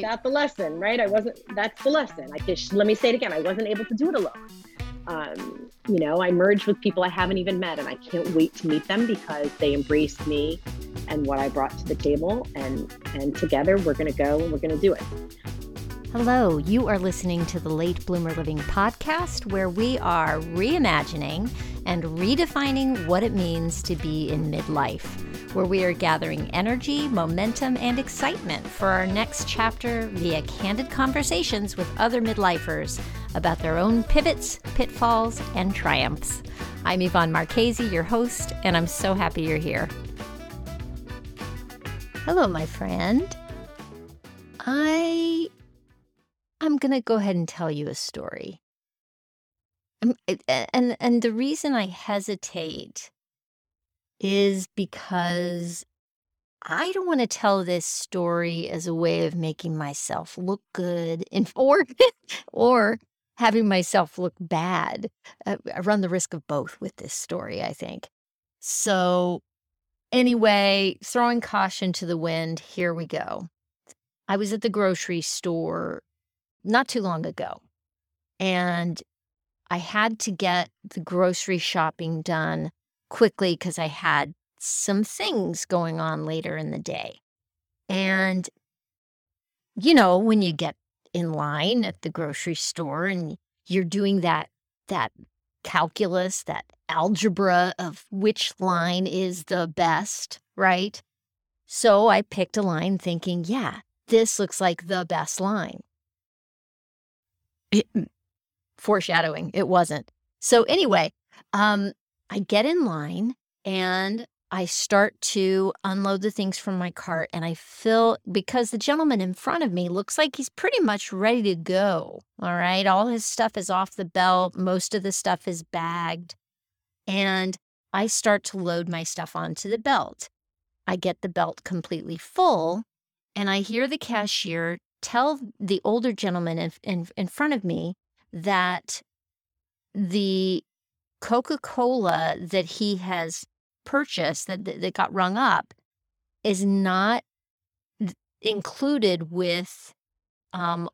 got the lesson, right? That's the lesson. Let me say it again. I wasn't able to do it alone. I merged with people I haven't even met, and I can't wait to meet them because they embraced me and what I brought to the table, and together we're going to go and we're going to do it. Hello, you are listening to the Late Bloomer Living Podcast, where we are reimagining and redefining what it means to be in midlife, where we are gathering energy, momentum, and excitement for our next chapter via candid conversations with other midlifers about their own pivots, pitfalls, and triumphs. I'm Yvonne Marchese, your host, and I'm so happy you're here. Hello, my friend. I'm going to go ahead and tell you a story. And the reason I hesitate is because I don't want to tell this story as a way of making myself look good or having myself look bad. I run the risk of both with this story, I think. So anyway, throwing caution to the wind, here we go. I was at the grocery store not too long ago, and I had to get the grocery shopping done quickly because I had some things going on later in the day. And, when you get in line at the grocery store and you're doing that calculus, that algebra of which line is the best, right? So I picked a line thinking, yeah, this looks like the best line. Foreshadowing, it wasn't. So anyway, I get in line and I start to unload the things from my cart, and I fill, because the gentleman in front of me looks like he's pretty much ready to go, all right? All his stuff is off the belt. Most of the stuff is bagged, and I start to load my stuff onto the belt. I get the belt completely full, and I hear the cashier tell the older gentleman in front of me that the Coca-Cola that he has purchased that got rung up is not included with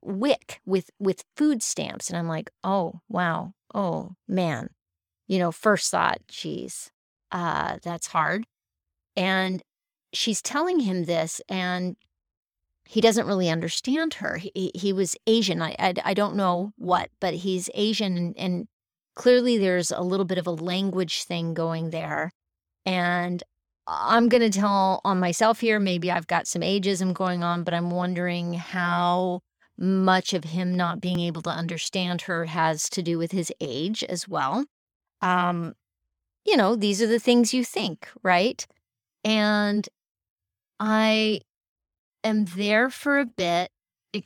WIC, with food stamps. And I'm like, oh, wow. Oh, man. First thought, geez, that's hard. And she's telling him this, and he doesn't really understand her. He was Asian. I don't know what, but he's Asian. And clearly there's a little bit of a language thing going there. And I'm going to tell on myself here, maybe I've got some ageism going on, but I'm wondering how much of him not being able to understand her has to do with his age as well. These are the things you think, right? And I'm there for a bit,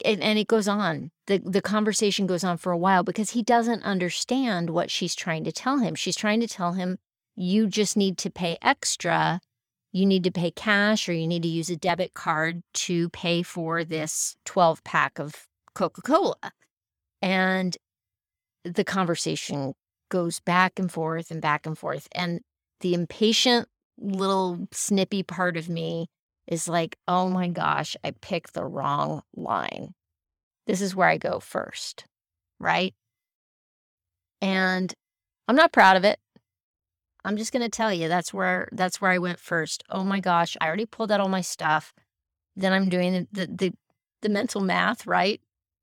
and it goes on. The conversation goes on for a while because he doesn't understand what she's trying to tell him. She's trying to tell him, you just need to pay extra. You need to pay cash, or you need to use a debit card to pay for this 12-pack of Coca-Cola. And the conversation goes back and forth and back and forth. And the impatient little snippy part of me is like, oh my gosh, I picked the wrong line. This is where I go first, right? And I'm not proud of it. I'm just going to tell you that's where I went first. Oh my gosh, I already pulled out all my stuff. Then I'm doing the mental math, right?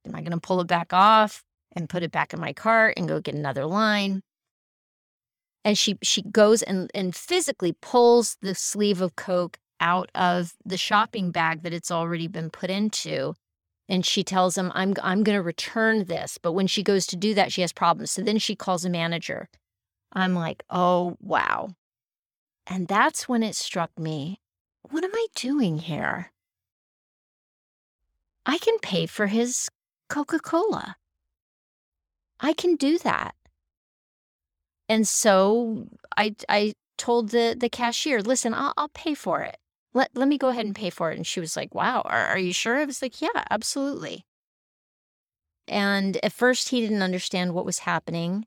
Am I going to pull it back off and put it back in my cart and go get another line? And she goes and physically pulls the sleeve of Coke out of the shopping bag that it's already been put into. And she tells him, I'm going to return this. But when she goes to do that, she has problems. So then she calls a manager. I'm like, oh, wow. And that's when it struck me. What am I doing here? I can pay for his Coca-Cola. I can do that. And so I told the cashier, listen, I'll pay for it. Let me go ahead and pay for it. And she was like, wow, are you sure? I was like, yeah, absolutely. And at first he didn't understand what was happening.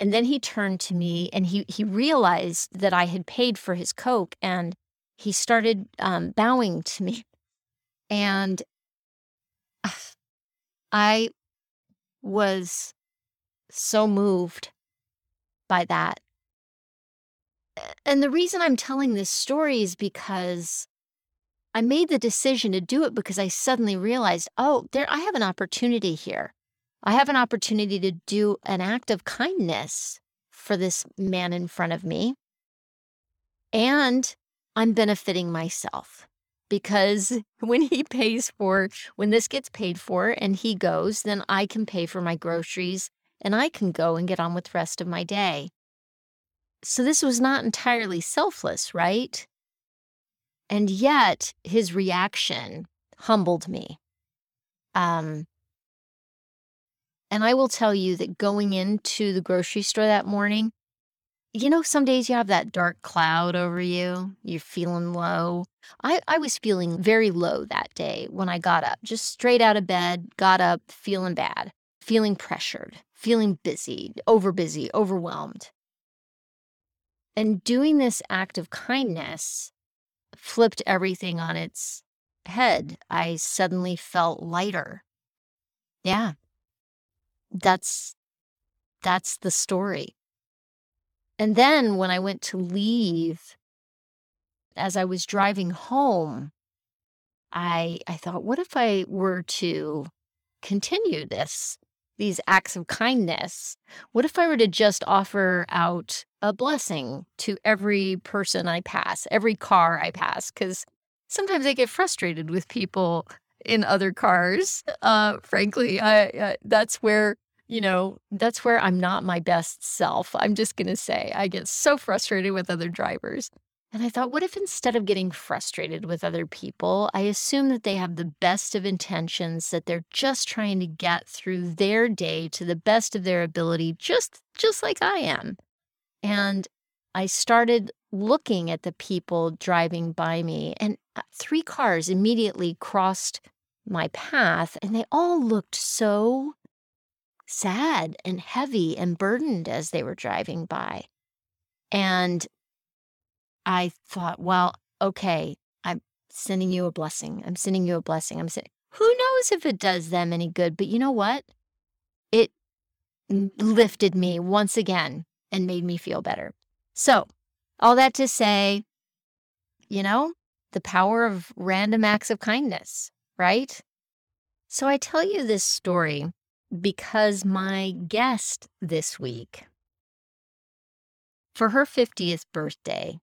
And then he turned to me and he realized that I had paid for his Coke, and he started bowing to me. And I was so moved by that. And the reason I'm telling this story is because I made the decision to do it because I suddenly realized, I have an opportunity here. I have an opportunity to do an act of kindness for this man in front of me. And I'm benefiting myself, because when this gets paid for and he goes, then I can pay for my groceries and I can go and get on with the rest of my day. So this was not entirely selfless, right? And yet his reaction humbled me. And I will tell you that going into the grocery store that morning, some days you have that dark cloud over you. You're feeling low. I was feeling very low that day when I got up, just straight out of bed, got up feeling bad, feeling pressured, feeling busy, overwhelmed. And doing this act of kindness flipped everything on its head. I suddenly felt lighter. Yeah, that's the story. And then when I went to leave, as I was driving home, I thought, what if I were to continue these acts of kindness? What if I were to just offer out a blessing to every person I pass, every car I pass? Because sometimes I get frustrated with people in other cars. Frankly, that's where I'm not my best self. I'm just going to say I get so frustrated with other drivers. And I thought, what if instead of getting frustrated with other people, I assume that they have the best of intentions, that they're just trying to get through their day to the best of their ability, just like I am. And I started looking at the people driving by me, and 3 cars immediately crossed my path, and they all looked so sad and heavy and burdened as they were driving by. And I thought, well, okay, I'm sending you a blessing. Who knows if it does them any good, but you know what? It lifted me once again and made me feel better. So all that to say, the power of random acts of kindness, right? So I tell you this story because my guest this week, for her 50th birthday,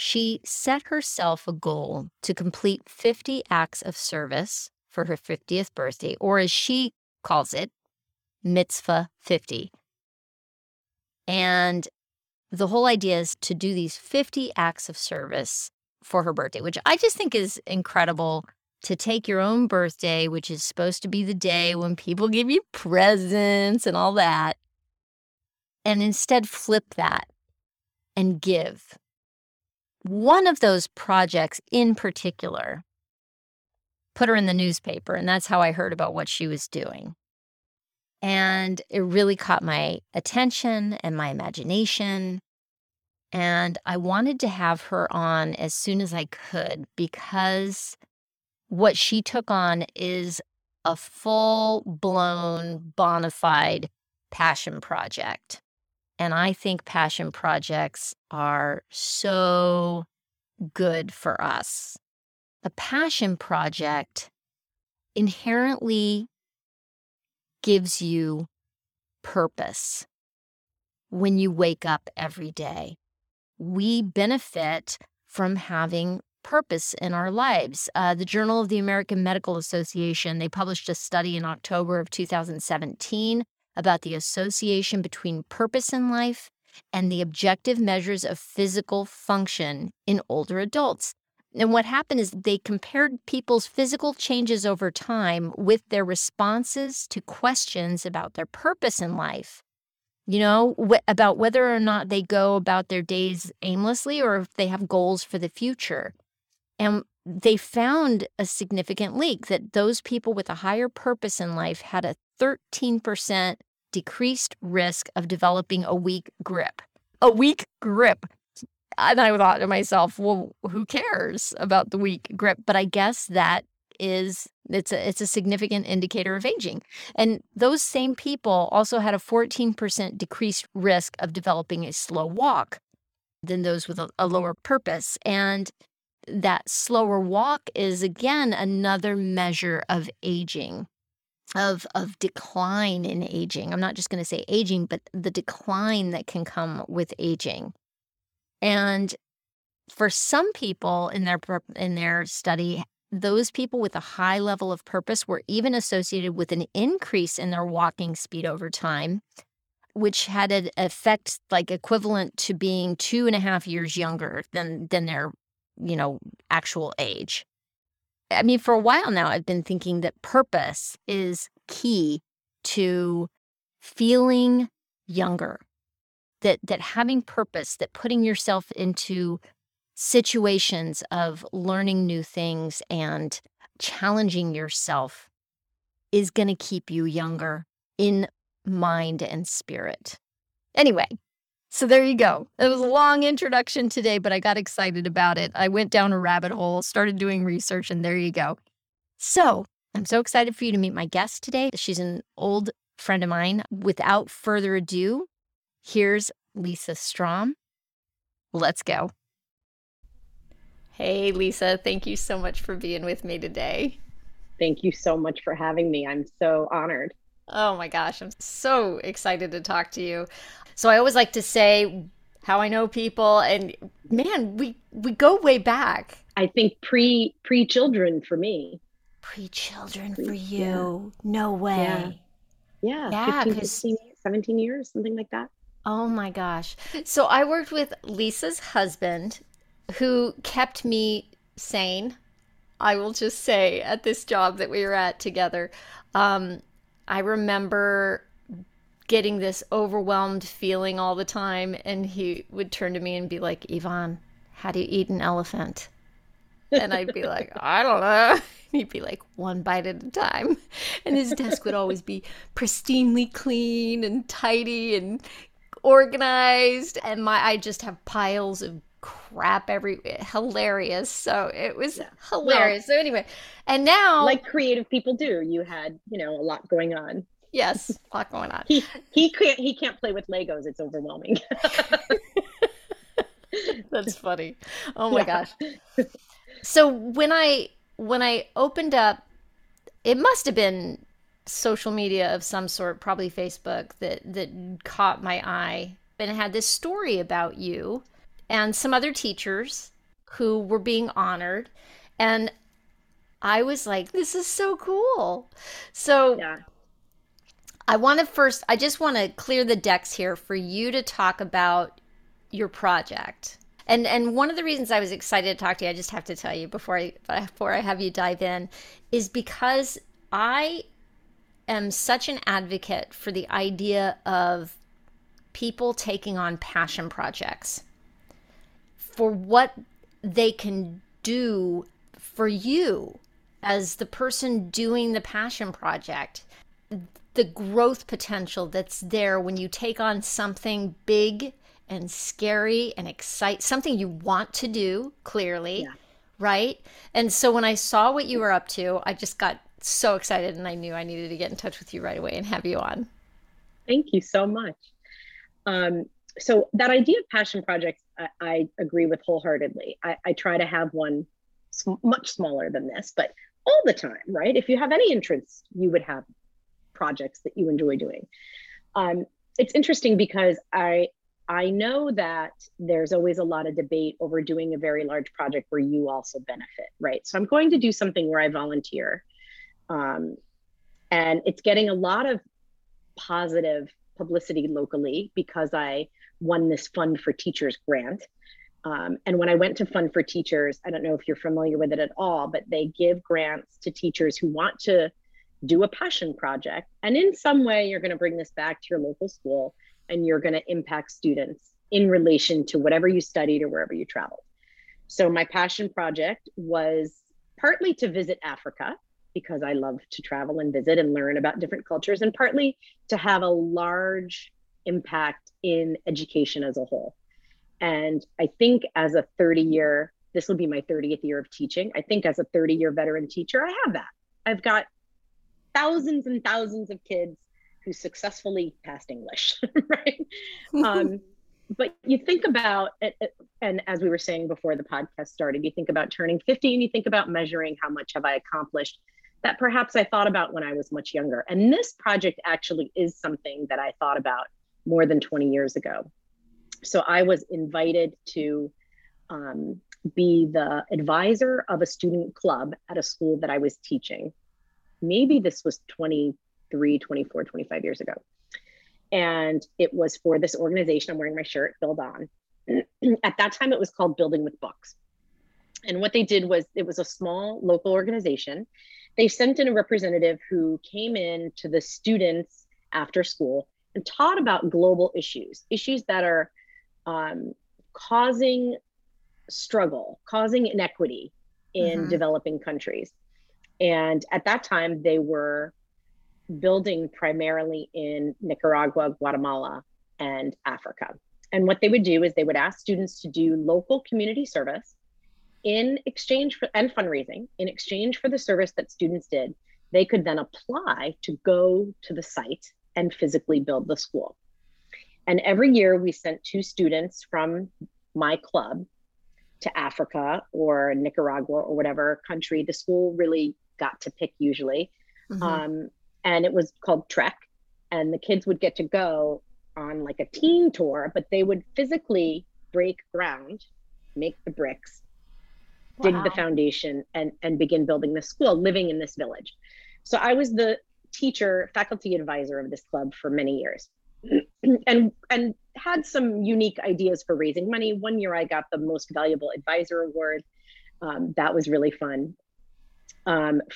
she set herself a goal to complete 50 acts of service for her 50th birthday, or as she calls it, Mitzvah 50. And the whole idea is to do these 50 acts of service for her birthday, which I just think is incredible, to take your own birthday, which is supposed to be the day when people give you presents and all that, and instead flip that and give. One of those projects in particular put her in the newspaper, and that's how I heard about what she was doing. And it really caught my attention and my imagination. And I wanted to have her on as soon as I could, because what she took on is a full-blown, bona fide passion project. And I think passion projects are so good for us. A passion project inherently gives you purpose when you wake up every day. We benefit from having purpose in our lives. The Journal of the American Medical Association, they published a study in October of 2017 about the association between purpose in life and the objective measures of physical function in older adults. And what happened is they compared people's physical changes over time with their responses to questions about their purpose in life, about whether or not they go about their days aimlessly or if they have goals for the future. And they found a significant link that those people with a higher purpose in life had a 13% decreased risk of developing a weak grip. And I thought to myself, well, who cares about the weak grip? But I guess that is, it's a significant indicator of aging. And those same people also had a 14% decreased risk of developing a slow walk than those with a lower purpose. And that slower walk is, again, another measure of aging, of decline in aging. I'm not just going to say aging, but the decline that can come with aging. And for some people in their study, those people with a high level of purpose were even associated with an increase in their walking speed over time, which had an effect like equivalent to being 2.5 years younger than their, actual age. I mean, for a while now, I've been thinking that purpose is key to feeling younger, that having purpose, that putting yourself into situations of learning new things and challenging yourself is going to keep you younger in mind and spirit. Anyway, so there you go. It was a long introduction today, but I got excited about it. I went down a rabbit hole, started doing research, and there you go. So I'm so excited for you to meet my guest today. She's an old friend of mine. Without further ado, here's Lisa Strom. Let's go. Hey, Lisa, thank you so much for being with me today. Thank you so much for having me. I'm so honored. Oh my gosh, I'm so excited to talk to you. So I always like to say how I know people, and man, we go way back. I think pre-children for me. Pre-children for you. Yeah. No way. Yeah, 15, 16, 17 years, something like that. Oh my gosh. So I worked with Lisa's husband, who kept me sane, I will just say, at this job that we were at together. I remember getting this overwhelmed feeling all the time, and he would turn to me and be like, "Yvonne, how do you eat an elephant?" And I'd be like, "I don't know." And he'd be like, "One bite at a time." And his desk would always be pristinely clean and tidy and organized, and I just have piles of crap everywhere. Hilarious. So it was hilarious. Well, so anyway, and now, like creative people do, you had, a lot going on. Yes, a lot going on. He can't play with Legos. It's overwhelming. That's funny. Oh my gosh. So when I opened up, it must have been social media of some sort, probably Facebook, that caught my eye, and it had this story about you and some other teachers who were being honored. And I was like, this is so cool. So I just want to clear the decks here for you to talk about your project. And one of the reasons I was excited to talk to you, I just have to tell you before I have you dive in, is because I am such an advocate for the idea of people taking on passion projects for what they can do for you as the person doing the passion project, the growth potential that's there when you take on something big and scary and exciting, something you want to do, clearly, right? And so when I saw what you were up to, I just got so excited, and I knew I needed to get in touch with you right away and have you on. Thank you so much. So that idea of passion projects, I agree with wholeheartedly. I try to have one much smaller than this, but all the time, right? If you have any interest, you would have projects that you enjoy doing. It's interesting because I know that there's always a lot of debate over doing a very large project where you also benefit, right? So I'm going to do something where I volunteer. And it's getting a lot of positive publicity locally because I won this Fund for Teachers grant. And when I went to Fund for Teachers, I don't know if you're familiar with it at all, but they give grants to teachers who want to do a passion project. And in some way, you're going to bring this back to your local school, and you're going to impact students in relation to whatever you studied or wherever you traveled. So my passion project was partly to visit Africa, because I love to travel and visit and learn about different cultures, and partly to have a large impact in education as a whole. And I think as a 30-year this will be my 30th year of teaching. I think as a 30-year veteran teacher, I have that. I've got thousands and thousands of kids who successfully passed English, right? But you think about it, and as we were saying before the podcast started, you think about turning 50 and you think about measuring how much have I accomplished that perhaps I thought about when I was much younger. And this project actually is something that I thought about more than 20 years ago. So I was invited to be the advisor of a student club at a school that I was teaching. Maybe this was 23, 24, 25 years ago. And it was for this organization, I'm wearing my shirt, BuildOn. At that time, it was called Building with Books. And what they did was, it was a small local organization. They sent in a representative who came in to the students after school and taught about global issues, issues that are causing struggle, causing inequity in developing countries. And at that time, they were building primarily in Nicaragua, Guatemala, and Africa. And what they would do is they would ask students to do local community service in exchange for, and fundraising in exchange for the service that students did. They could then apply to go to the site and physically build the school. And every year we sent two students from my club to Africa or Nicaragua or whatever country the school really got to pick usually. And it was called Trek, and the kids would get to go on like a teen tour, but they would physically break ground, make the bricks, dig the foundation, and begin building the school, living in this village. So I was the teacher, faculty advisor of this club for many years, and had some unique ideas for raising money. One year I got the Most Valuable Advisor Award. That was really fun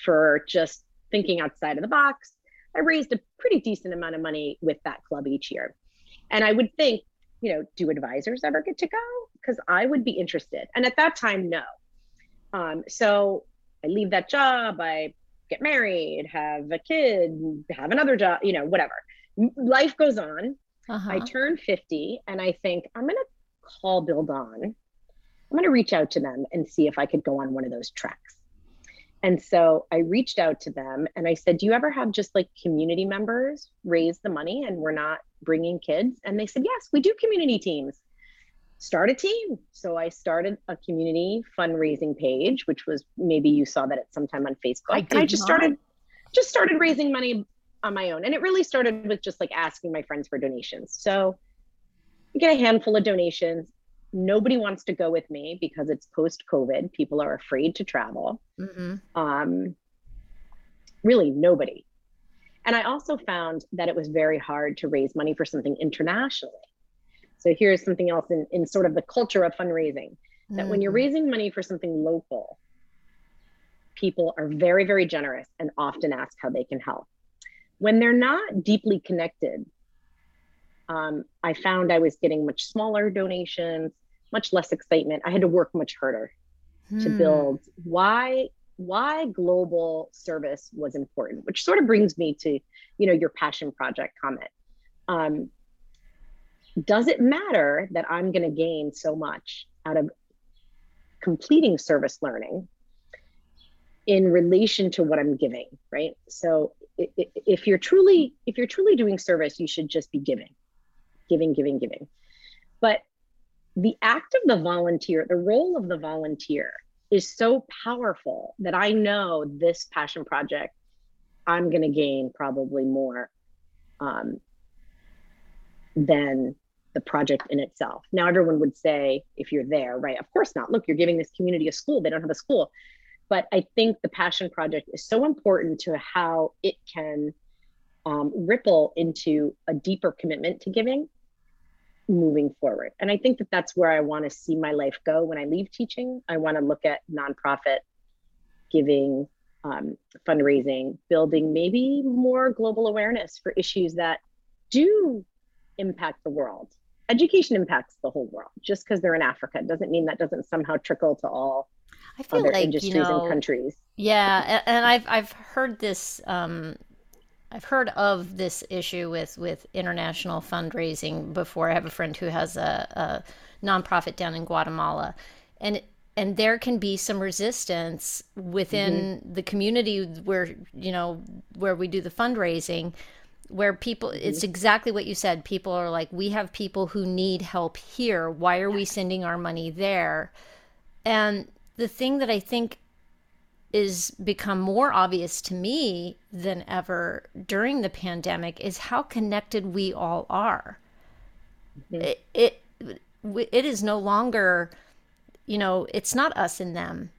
for just thinking outside of the box. I raised a pretty decent amount of money with that club each year. And I would think, you know, do advisors ever get to go? Because I would be interested. And at that time, no. So I leave that job, I get married, have a kid, have another job, you know, whatever. Life goes on. I turn 50 and I think, I'm going to call BuildOn. I'm going to reach out to them and see if I could go on one of those treks. And so I reached out to them and I said, do you ever have just like community members raise the money and we're not bringing kids? And they said, yes, we do community teams. Start a team. So I started a community fundraising page, which was, maybe you saw that at some time on Facebook. I started raising money on my own. And it really started with just like asking my friends for donations. So you get a handful of donations. Nobody wants to go with me because it's post-COVID. People are afraid to travel. Really, nobody. And I also found that it was very hard to raise money for something internationally. So here's something else in sort of the culture of fundraising, that when you're raising money for something local, people are very, very generous and often ask how they can help. When they're not deeply connected, I found I was getting much smaller donations, much less excitement. I had to work much harder to build why global service was important, which sort of brings me to, you know, your passion project comment. Does it matter that I'm going to gain so much out of completing service learning in relation to what I'm giving, right? So if you're truly doing service, you should just be giving. But the act of the volunteer, the role of the volunteer is so powerful that I know this passion project, I'm going to gain probably more than the project in itself. Now, everyone would say, if you're there, right, of course not. Look, you're giving this community a school. They don't have a school. But I think the passion project is so important to how it can ripple into a deeper commitment to giving moving forward. And I think that that's where I want to see my life go when I leave teaching. I want to look at nonprofit giving, fundraising, building maybe more global awareness for issues that do impact the world. Education impacts the whole world. Just because they're in Africa doesn't mean that doesn't somehow trickle to all other industries and countries. Yeah, and I've heard this. I've heard of this issue with international fundraising before. I have a friend who has a nonprofit down in Guatemala, and And there can be some resistance within mm-hmm. the community where, you know, where we do the fundraising, where people, mm-hmm. it's exactly what you said. People are like, we have people who need help here. Why are we sending our money there? And the thing that I think is become more obvious to me than ever during the pandemic is how connected we all are. Mm-hmm. It is no longer, you know, it's not us and them.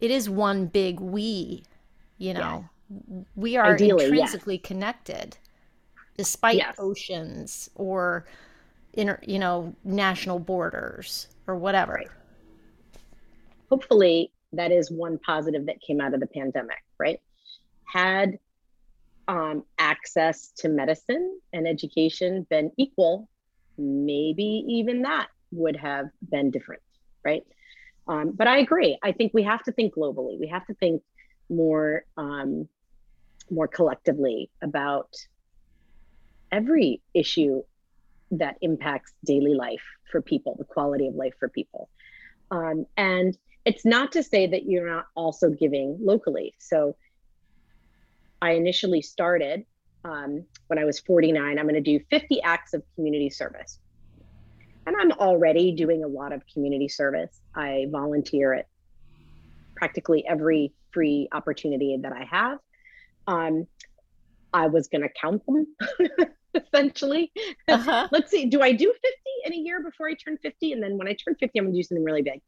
It is one big we, you know. Yeah. We are intrinsically connected despite oceans or, you know, national borders or whatever. Right. Hopefully, that is one positive that came out of the pandemic, right? Had access to medicine and education been equal, maybe even that would have been different, right? But I agree. I think we have to think globally. We have to think more collectively about every issue that impacts daily life for people, the quality of life for people. And it's not to say that you're not also giving locally. So I initially started when I was 49, I'm going to do 50 acts of community service. And I'm already doing a lot of community service. I volunteer at practically every free opportunity that I have. I was going to count them, essentially. Uh-huh. Let's see, do I do 50 in a year before I turn 50? And then when I turn 50, I'm going to do something really big.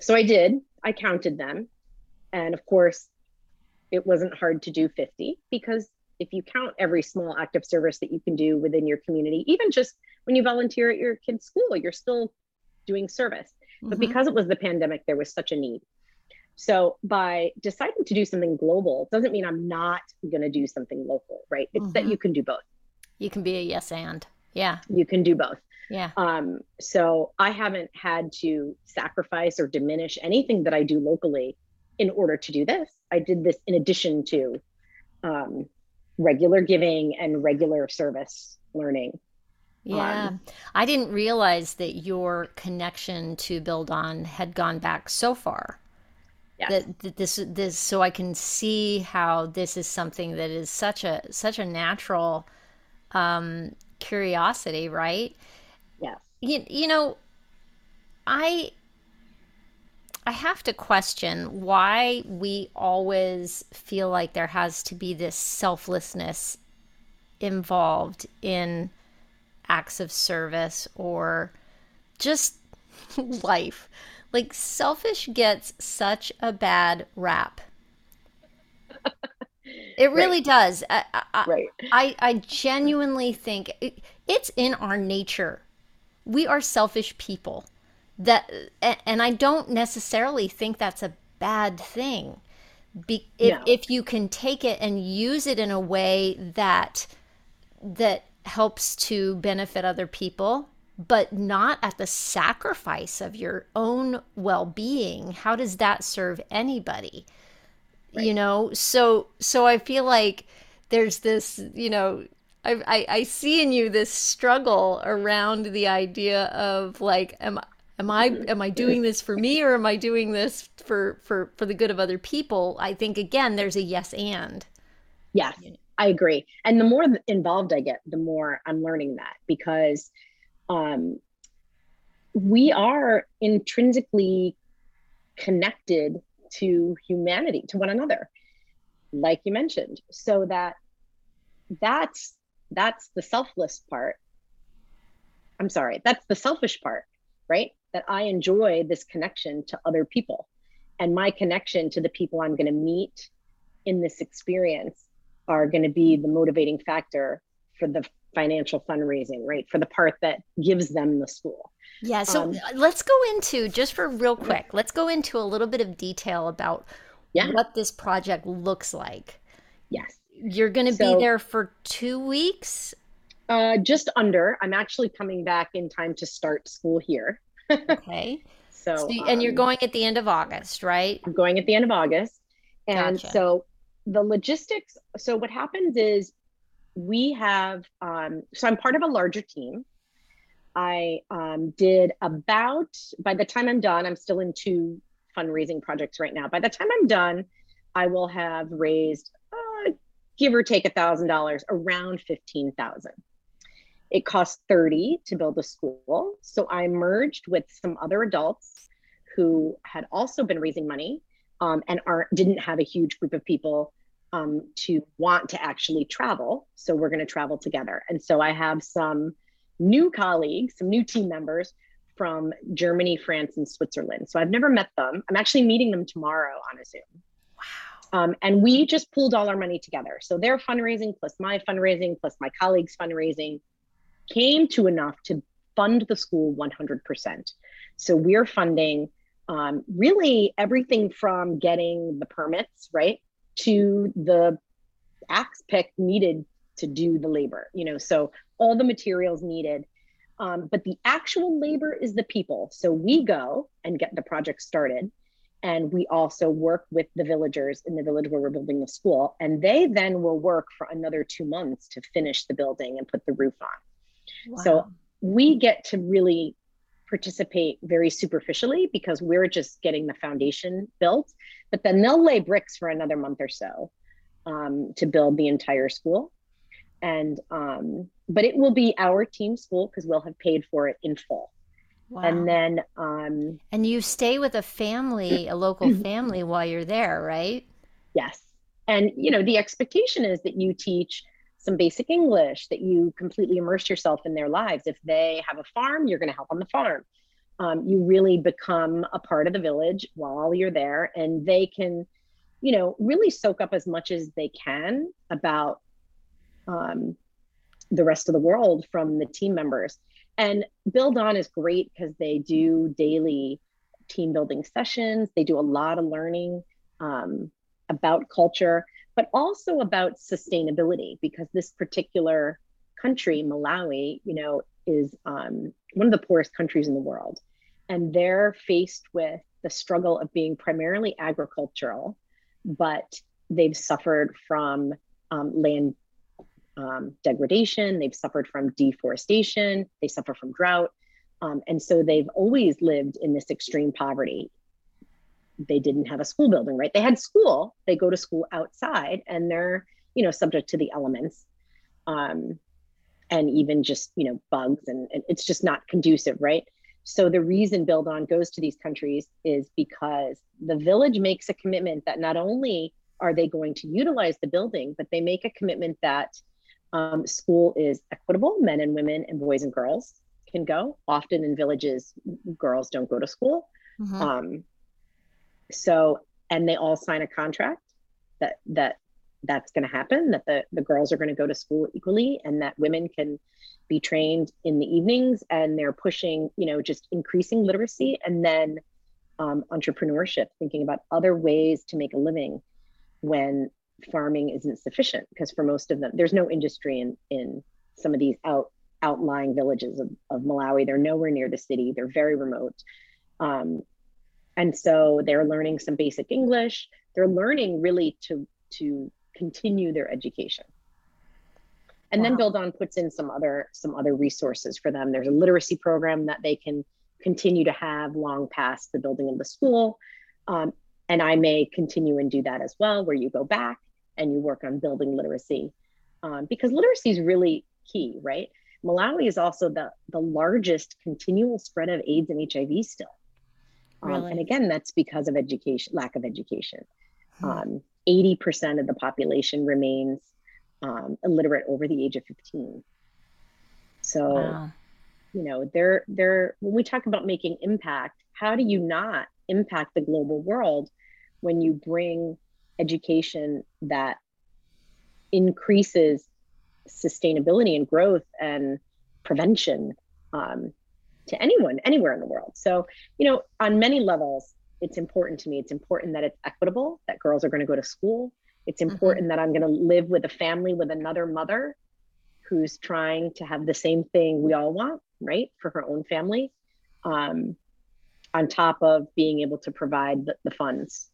So I did, I counted them. And of course, it wasn't hard to do 50, because if you count every small act of service that you can do within your community, even just when you volunteer at your kid's school, you're still doing service. Mm-hmm. But because it was the pandemic, there was such a need. So by deciding to do something global doesn't mean I'm not going to do something local, right? It's mm-hmm. that you can do both. You can be a yes and. Yeah. You can do both. Yeah. So I haven't had to sacrifice or diminish anything that I do locally in order to do this. I did this in addition to regular giving and regular service learning. Yeah. I didn't realize that your connection to BuildOn had gone back so far. Yeah. That this so I can see how this is something that is such a natural curiosity, right? Yeah. You know, I have to question why we always feel like there has to be this selflessness involved in acts of service or just life. Like, selfish gets such a bad rap. It really does. I genuinely think it's in our nature. We are selfish people. That, and I don't necessarily think that's a bad thing if you can take it and use it in a way that helps to benefit other people, but not at the sacrifice of your own well-being. How does that serve anybody? Right. You know, so I feel like there's this, you know, I see in you this struggle around the idea of like, am I doing this for me, or am I doing this for the good of other people? I think, again, there's a yes and. Yes, I agree. And the more involved I get, the more I'm learning that, because we are intrinsically connected to humanity, to one another, like you mentioned. So that's the selfless part. I'm sorry, that's the selfish part, right? That I enjoy this connection to other people, and my connection to the people I'm going to meet in this experience are going to be the motivating factor for the financial fundraising, right? For the part that gives them the school. Yeah. So let's go into, just for real quick, let's go into a little bit of detail about what this project looks like. Yes. You're going to be there for 2 weeks? Just under. I'm actually coming back in time to start school here. Okay. So you're going at the end of August, right? I'm going at the end of August. And so the logistics, so what happens is we have, so I'm part of a larger team. I did about, by the time I'm done, I'm still in two fundraising projects right now. By the time I'm done, I will have raised, give or take $1,000, around $15,000. It cost $30,000 to build a school. So I merged with some other adults who had also been raising money and didn't have a huge group of people to want to actually travel. So we're going to travel together. And so I have some new colleagues, some new team members from Germany, France, and Switzerland. So I've never met them. I'm actually meeting them tomorrow on a Zoom. Wow. And we just pooled all our money together. So their fundraising plus my fundraising plus my colleagues' fundraising came to enough to fund the school 100%. So we're funding really everything from getting the permits, right, to the axe pick needed to do the labor, you know, so all the materials needed. But the actual labor is the people. So we go and get the project started. And we also work with the villagers in the village where we're building the school. And they then will work for another 2 months to finish the building and put the roof on. Wow. So we get to really participate very superficially because we're just getting the foundation built. But then they'll lay bricks for another month or so to build the entire school. And, but it will be our team school because we'll have paid for it in full. Wow. And then, and you stay with a family, a local family while you're there, right? Yes. And, you know, the expectation is that you teach some basic English, that you completely immerse yourself in their lives. If they have a farm, you're going to help on the farm. You really become a part of the village while you're there, and they can, you know, really soak up as much as they can about, the rest of the world from the team members. And BuildOn is great because they do daily team building sessions. They do a lot of learning about culture, but also about sustainability, because this particular country, Malawi, you know, is one of the poorest countries in the world. And they're faced with the struggle of being primarily agricultural, but they've suffered from land degradation, they've suffered from deforestation, they suffer from drought. And so they've always lived in this extreme poverty. They didn't have a school building, right? They had school, they go to school outside, and they're, you know, subject to the elements. And even just, you know, bugs, and it's just not conducive, right? So the reason BuildOn goes to these countries is because the village makes a commitment that not only are they going to utilize the building, but they make a commitment that school is equitable. Men and women and boys and girls can go. Often in villages, girls don't go to school. Mm-hmm. So, and they all sign a contract that's going to happen, that the girls are going to go to school equally, and that women can be trained in the evenings. And they're pushing, you know, just increasing literacy, and then entrepreneurship, thinking about other ways to make a living when farming isn't sufficient, because for most of them, there's no industry in some of these outlying villages of Malawi. They're nowhere near the city. They're very remote. And so they're learning some basic English. They're learning really to continue their education. And wow. Then BuildOn puts in some other resources for them. There's a literacy program that they can continue to have long past the building of the school. And I may continue and do that as well, where you go back and you work on building literacy, because literacy is really key, right? Malawi is also the largest continual spread of AIDS and HIV still. Really? And again, that's because of education, lack of education. 80% of the population remains illiterate over the age of 15. So, wow. You know, when we talk about making impact, how do you not impact the global world when you bring education that increases sustainability and growth and prevention to anyone, anywhere in the world? So, you know, on many levels, it's important to me. It's important that it's equitable, that girls are going to go to school. It's important that I'm going to live with a family with another mother who's trying to have the same thing we all want, right, for her own family, on top of being able to provide the funds.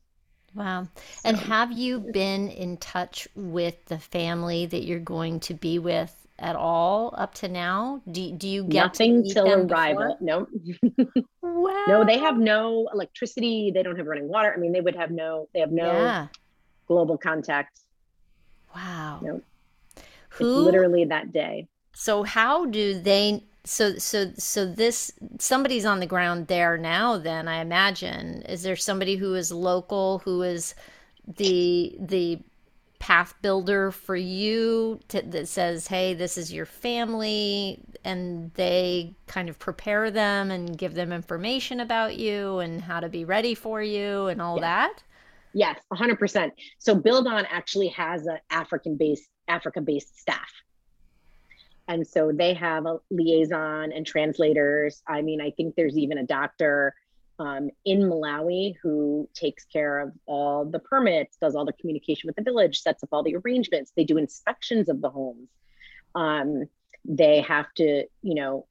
Wow. So. And have you been in touch with the family that you're going to be with at all up to now? Do you get nothing till arrival? No. Wow. No, they have no electricity. They don't have running water. I mean, they have no global contact. Wow. No. It's literally that day. So how do they? So this, somebody's on the ground there now. Then I imagine, is there somebody who is local, who is the path builder for you that says, hey, this is your family, and they kind of prepare them and give them information about you and how to be ready for you and all that? Yes, 100%. So BuildOn actually has an Africa-based staff. And so they have a liaison and translators. I mean, I think there's even a doctor in Malawi who takes care of all the permits, does all the communication with the village, sets up all the arrangements. They do inspections of the homes. They have to,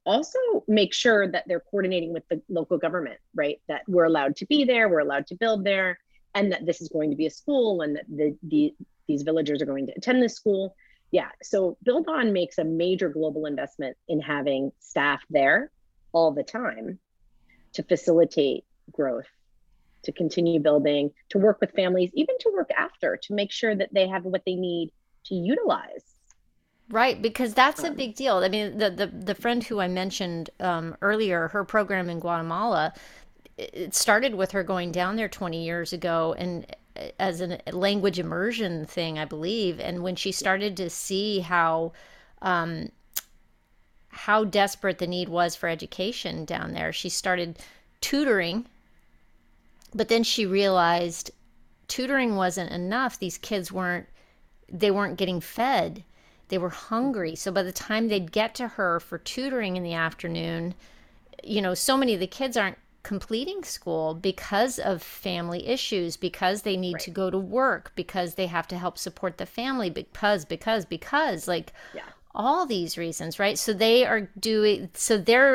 also make sure that they're coordinating with the local government, right? That we're allowed to be there, we're allowed to build there, and that this is going to be a school, and that these villagers are going to attend this school. Yeah, so BuildOn makes a major global investment in having staff there all the time to facilitate growth, to continue building, to work with families, even to work after, to make sure that they have what they need to utilize. Right, because that's a big deal. I mean, the friend who I mentioned earlier, her program in Guatemala, it started with her going down there 20 years ago and as a language immersion thing, I believe. And when she started to see how desperate the need was for education down there, she started tutoring, but then she realized tutoring wasn't enough. These kids weren't getting fed. They were hungry. So by the time they'd get to her for tutoring in the afternoon, so many of the kids aren't completing school because of family issues, because they need to go to work, because they have to help support the family, because all these reasons, right? So they're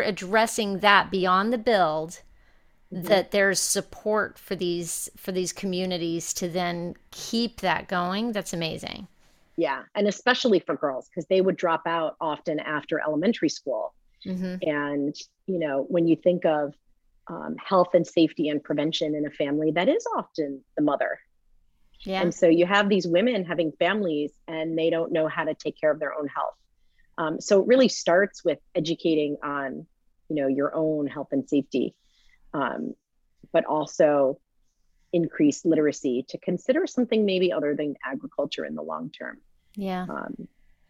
addressing that beyond the build, that there's support for these communities to then keep that going. That's amazing. Yeah. And especially for girls, because they would drop out often after elementary school. Mm-hmm. And, when you think of health and safety and prevention in a family, that is often the mother. Yeah. And so you have these women having families and they don't know how to take care of their own health. So it really starts with educating on, your own health and safety, but also increase literacy to consider something maybe other than agriculture in the long term. Yeah.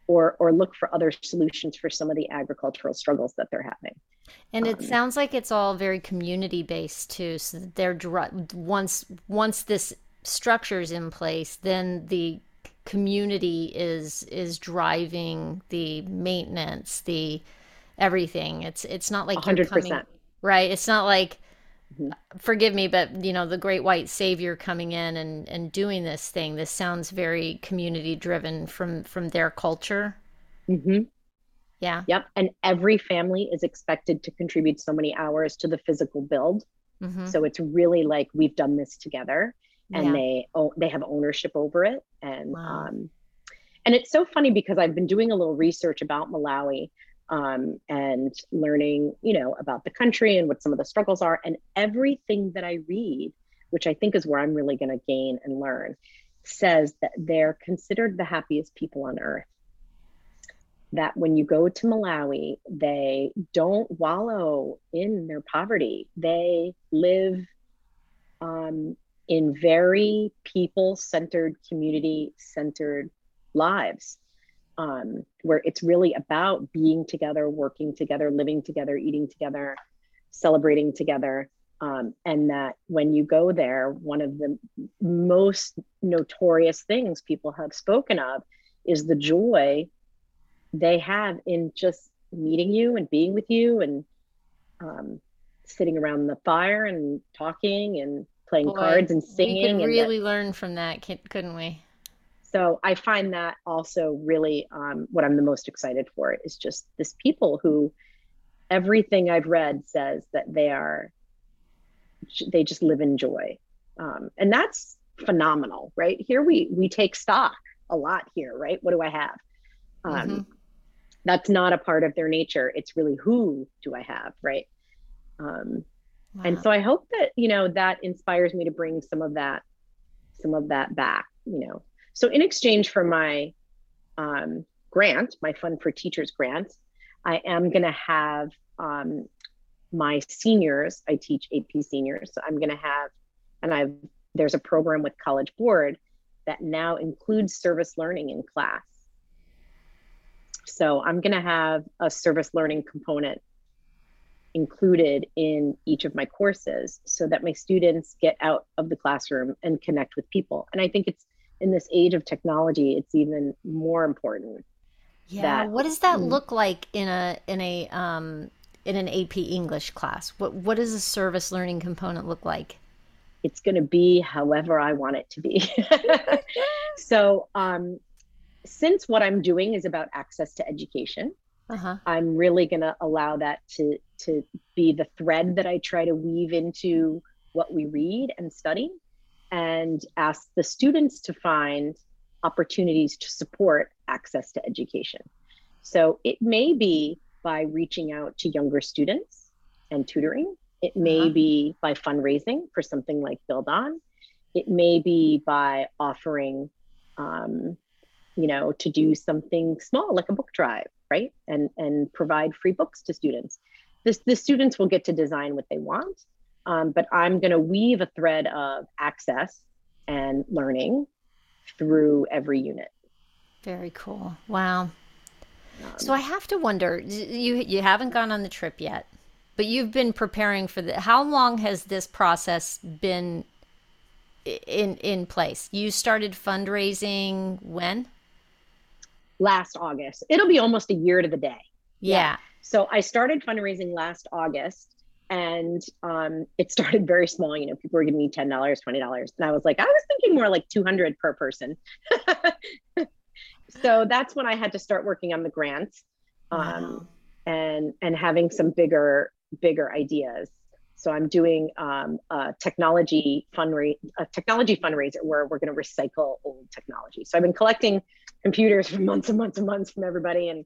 Or look for other solutions for some of the agricultural struggles that they're having. And it sounds like it's all very community-based too. So they're once this structure is in place, then the community is driving the maintenance, the everything. It's not like 100%. You're coming, right? It's not like, forgive me, but the great white savior coming in and doing this thing. This sounds very community driven from their culture. Mm-hmm. Yeah. Yep. And every family is expected to contribute so many hours to the physical build. Mm-hmm. So it's really like, we've done this together, and they have ownership over it. And, wow. And it's so funny because I've been doing a little research about Malawi, and learning, about the country and what some of the struggles are, and everything that I read, which I think is where I'm really going to gain and learn, says that they're considered the happiest people on earth. That when you go to Malawi, they don't wallow in their poverty. They live in very people-centered, community-centered lives, where it's really about being together, working together, living together, eating together, celebrating together. And that when you go there, one of the most notorious things people have spoken of is the joy they have in just meeting you and being with you and sitting around the fire and talking and playing cards and singing. We could really learn from that, couldn't we? So I find that also really what I'm the most excited for is just this people who, everything I've read says that they just live in joy. And that's phenomenal, right? Here we take stock a lot here, right? What do I have? That's not a part of their nature. It's really, who do I have, right? Wow. And so I hope that, you know, that inspires me to bring some of that back, you know. So in exchange for my grant, my Fund for Teachers grant, I am going to have my seniors, I teach AP seniors. So I'm going to have, there's a program with College Board that now includes service learning in class. So I'm going to have a service learning component included in each of my courses so that my students get out of the classroom and connect with people. And I think it's in this age of technology, it's even more important. Yeah. What does that look like in an AP English class? What does a service learning component look like? It's going to be however I want it to be. So, since what I'm doing is about access to education, I'm really going to allow that to be the thread that I try to weave into what we read and study, and ask the students to find opportunities to support access to education. So it may be by reaching out to younger students and tutoring. It may be by fundraising for something like BuildOn. It may be by offering, to do something small like a book drive, right? And provide free books to students. The students will get to design what they want, but I'm going to weave a thread of access and learning through every unit. Very cool. Wow. So I have to wonder, you haven't gone on the trip yet, but you've been preparing for the, how long has this process been in place? You started fundraising when? Last August. It'll be almost a year to the day. Yeah. So I started fundraising last August, and it started very small. You know, people were giving me $10, $20. And I was like, I was thinking more like $200 per person. So that's when I had to start working on the grant, and having some bigger ideas. So I'm doing a technology fundraiser where we're going to recycle old technology. So I've been collecting computers for months and months and months from everybody, and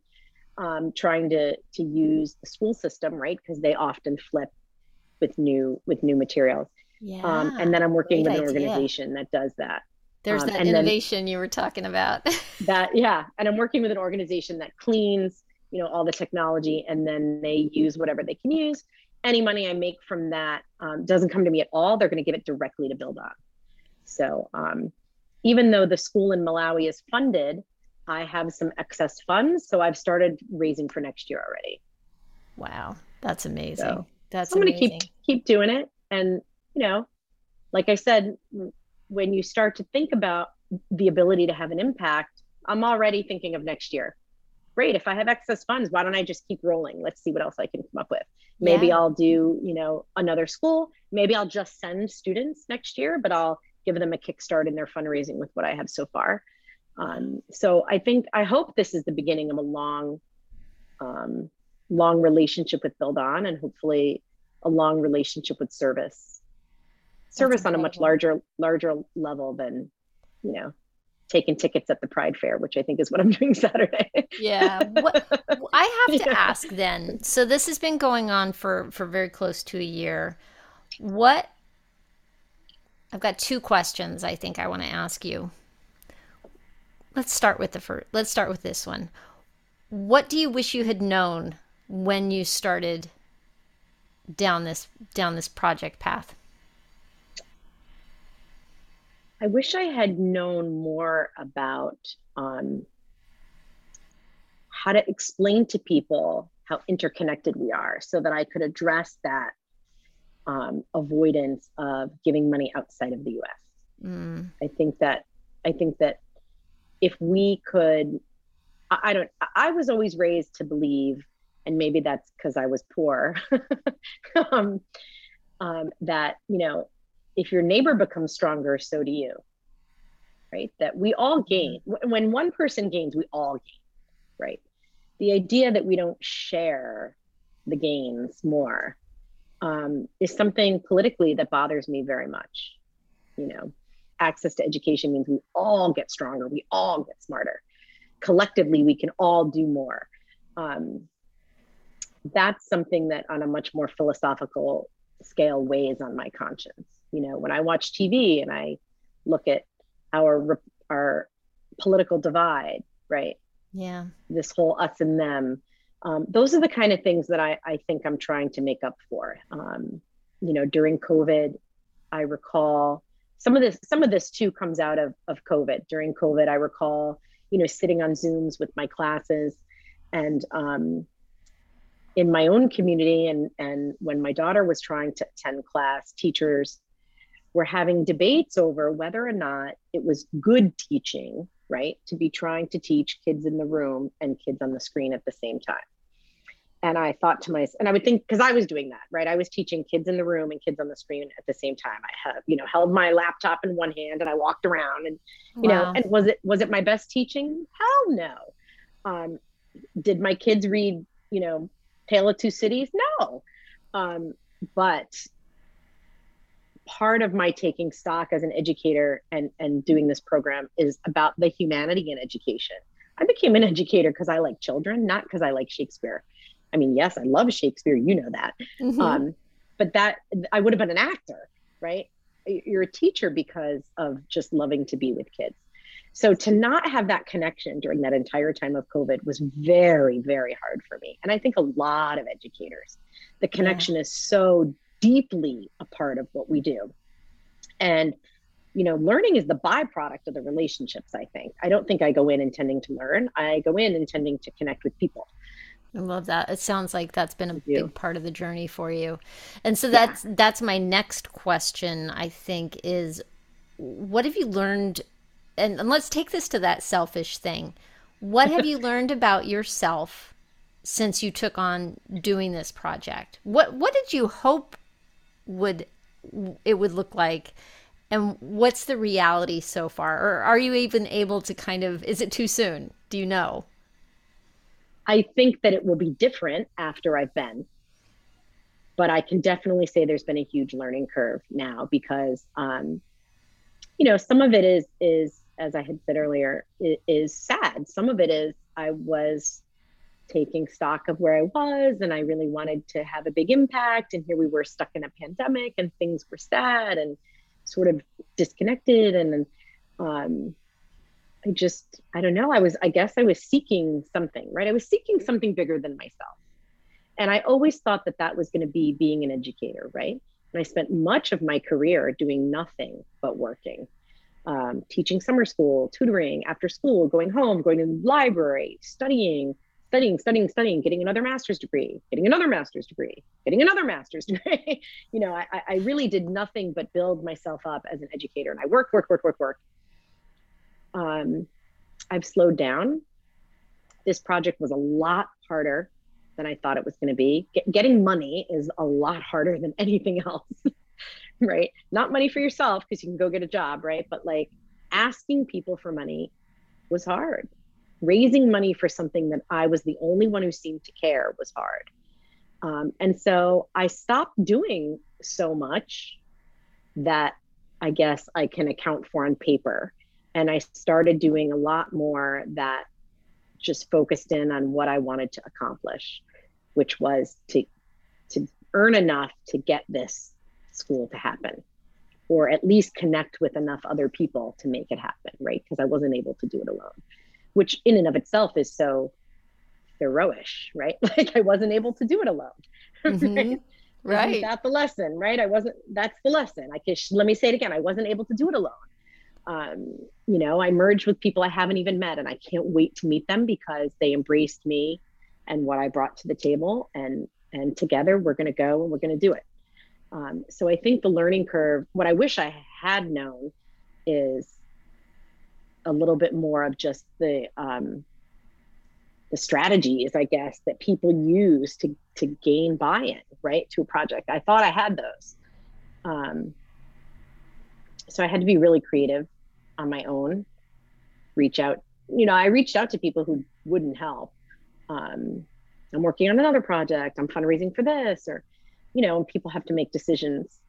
trying to use the school system, right? Because they often flip with new materials. Yeah. And then I'm working with an organization that does that. There's that innovation you were talking about. And I'm working with an organization that cleans, all the technology, and then they use whatever they can use. Any money I make from that doesn't come to me at all. They're going to give it directly to BuildOn. So even though the school in Malawi is funded, I have some excess funds. So I've started raising for next year already. Wow. That's amazing. So I'm going to keep doing it. And, like I said, when you start to think about the ability to have an impact, I'm already thinking of next year. Great. If I have excess funds, why don't I just keep rolling? Let's see what else I can come up with. Maybe I'll do, another school. Maybe I'll just send students next year, but I'll give them a kickstart in their fundraising with what I have so far. So I hope this is the beginning of a long relationship with BuildOn, and hopefully a long relationship with service on a much larger level than, taking tickets at the Pride Fair, which I think is what I'm doing Saturday. Yeah. I have to ask then, so this has been going on for very close to a year. I've got two questions I think I want to ask you. Let's start with this one. What do you wish you had known when you started down this project path? I wish I had known more about how to explain to people how interconnected we are, so that I could address that avoidance of giving money outside of the U.S. Mm. I think that if we could, I was always raised to believe, and maybe that's because I was poor, that, if your neighbor becomes stronger, so do you, right? That we all gain. When one person gains, we all gain, right? The idea that we don't share the gains more is something politically that bothers me very much. Access to education means we all get stronger, we all get smarter. Collectively, we can all do more. that's something that on a much more philosophical scale weighs on my conscience. You know, when I watch TV and I look at our political divide, right? Yeah. This whole us and them. Those are the kind of things that I think I'm trying to make up for. You know, during COVID, I recall some of this too comes out of COVID. During COVID, I recall, you know, sitting on Zooms with my classes and in my own community. And when my daughter was trying to attend class, teachers were having debates over whether or not it was good teaching, right? To be trying to teach kids in the room and kids on the screen at the same time. And I thought to myself, and I would think, because I was doing that, right? I was teaching kids in the room and kids on the screen at the same time. I have, you know, held my laptop in one hand and I walked around and, you know, and was it my best teaching? Hell no. Did my kids read, you know, Tale of Two Cities? No. But part of my taking stock as an educator and doing this program is about the humanity in education. I became an educator because I like children, not because I like Shakespeare. I mean, yes, I love Shakespeare, you know that. Mm-hmm. But that I would have been an actor, right? You're a teacher because of just loving to be with kids. So to not have that connection during that entire time of COVID was very, very hard for me. And I think a lot of educators, the connection is so deeply a part of what we do. And, you know, learning is the byproduct of the relationships, I think. I don't think I go in intending to learn. I go in intending to connect with people. I love that. It sounds like that's been a big part of the journey for you. And so that's my next question, I think, is what have you learned? And let's take this to that selfish thing. What have you learned about yourself since you took on doing this project? What did you hope would look like? And what's the reality so far? Or are you even able to kind of, is it too soon? Do you know? I think that it will be different after I've been, but I can definitely say there's been a huge learning curve now because, you know, some of it is, as I had said earlier, is sad. Some of it is, I was taking stock of where I was and I really wanted to have a big impact. And here we were stuck in a pandemic and things were sad and sort of disconnected. And, I don't know. I guess I was seeking something, right? I was seeking something bigger than myself. And I always thought that was going to be being an educator, right? And I spent much of my career doing nothing but working, teaching summer school, tutoring after school, going home, going to the library, studying, getting another master's degree, getting another master's degree. You know, I really did nothing but build myself up as an educator. And I worked. I've slowed down. This project was a lot harder than I thought it was going to be. Getting money is a lot harder than anything else, right? Not money for yourself because you can go get a job, right? But like asking people for money was hard. Raising money for something that I was the only one who seemed to care was hard. And so I stopped doing so much that I guess I can account for on paper. And I started doing a lot more that just focused in on what I wanted to accomplish, which was to earn enough to get this school to happen, or at least connect with enough other people to make it happen, right? Because I wasn't able to do it alone, which in and of itself is so heroish, right? Like I wasn't able to do it alone. Mm-hmm. Right? Right. That's the lesson, right? That's the lesson. Let me say it again. I wasn't able to do it alone. You know, I merged with people I haven't even met and I can't wait to meet them because they embraced me and what I brought to the table, and together we're going to go and we're going to do it. So I think the learning curve, what I wish I had known is a little bit more of just the strategies, I guess, that people use to gain buy-in, right, to a project. I thought I had those. So I had to be really creative on my own, reach out. You know, I reached out to people who wouldn't help. I'm working on another project. I'm fundraising for this, or, you know, and people have to make decisions